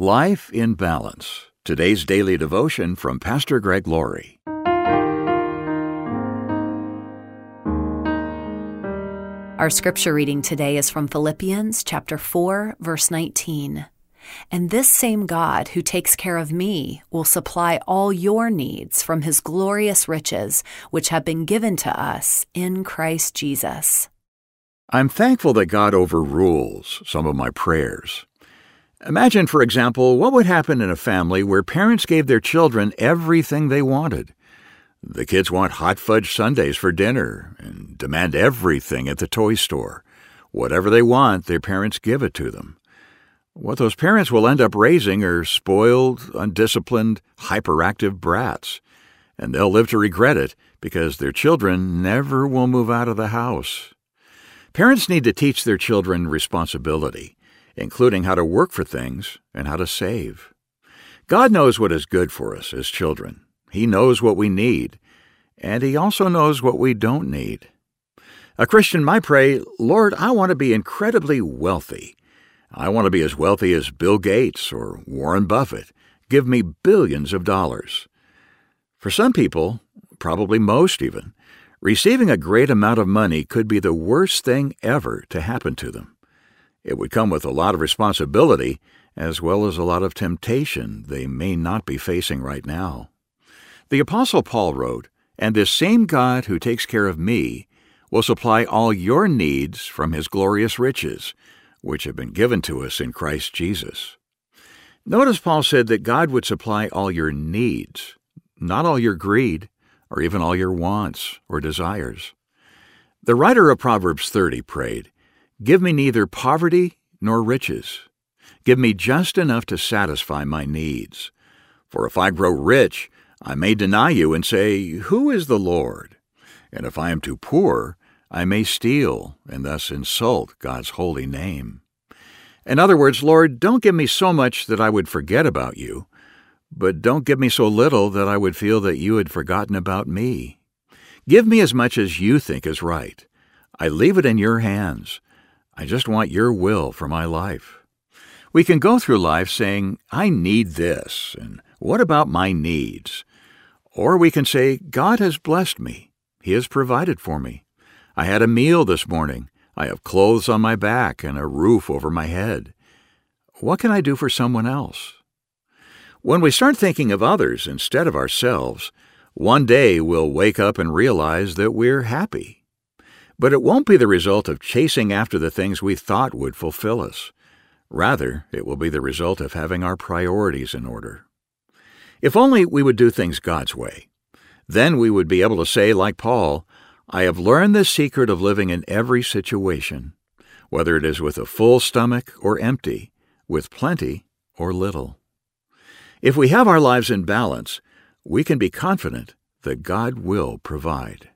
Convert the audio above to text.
Life in Balance. Today's daily devotion from Pastor Greg Laurie. Our scripture reading today is from Philippians chapter 4, verse 19. And this same God who takes care of me will supply all your needs from his glorious riches, which have been given to us in Christ Jesus. I'm thankful that God overrules some of my prayers. Imagine, for example, what would happen in a family where parents gave their children everything they wanted. The kids want hot fudge sundaes for dinner and demand everything at the toy store. Whatever they want, their parents give it to them. What those parents will end up raising are spoiled, undisciplined, hyperactive brats. And they'll live to regret it because their children never will move out of the house. Parents need to teach their children responsibility, including how to work for things and how to save. God knows what is good for us as children. He knows what we need, and He also knows what we don't need. A Christian might pray, Lord, I want to be incredibly wealthy. I want to be as wealthy as Bill Gates or Warren Buffett. Give me billions of dollars. For some people, probably most even, receiving a great amount of money could be the worst thing ever to happen to them. It would come with a lot of responsibility as well as a lot of temptation they may not be facing right now. The Apostle Paul wrote, And this same God who takes care of me will supply all your needs from his glorious riches, which have been given to us in Christ Jesus. Notice Paul said that God would supply all your needs, not all your greed or even all your wants or desires. The writer of Proverbs 30 prayed, Give me neither poverty nor riches. Give me just enough to satisfy my needs. For if I grow rich, I may deny you and say, Who is the Lord? And if I am too poor, I may steal and thus insult God's holy name. In other words, Lord, don't give me so much that I would forget about you, but don't give me so little that I would feel that you had forgotten about me. Give me as much as you think is right. I leave it in your hands. I just want your will for my life. We can go through life saying, I need this, and what about my needs? Or we can say, God has blessed me. He has provided for me. I had a meal this morning. I have clothes on my back and a roof over my head. What can I do for someone else? When we start thinking of others instead of ourselves, one day we'll wake up and realize that we're happy. But it won't be the result of chasing after the things we thought would fulfill us. Rather, it will be the result of having our priorities in order. If only we would do things God's way. Then we would be able to say, like Paul, I have learned the secret of living in every situation, whether it is with a full stomach or empty, with plenty or little. If we have our lives in balance, we can be confident that God will provide.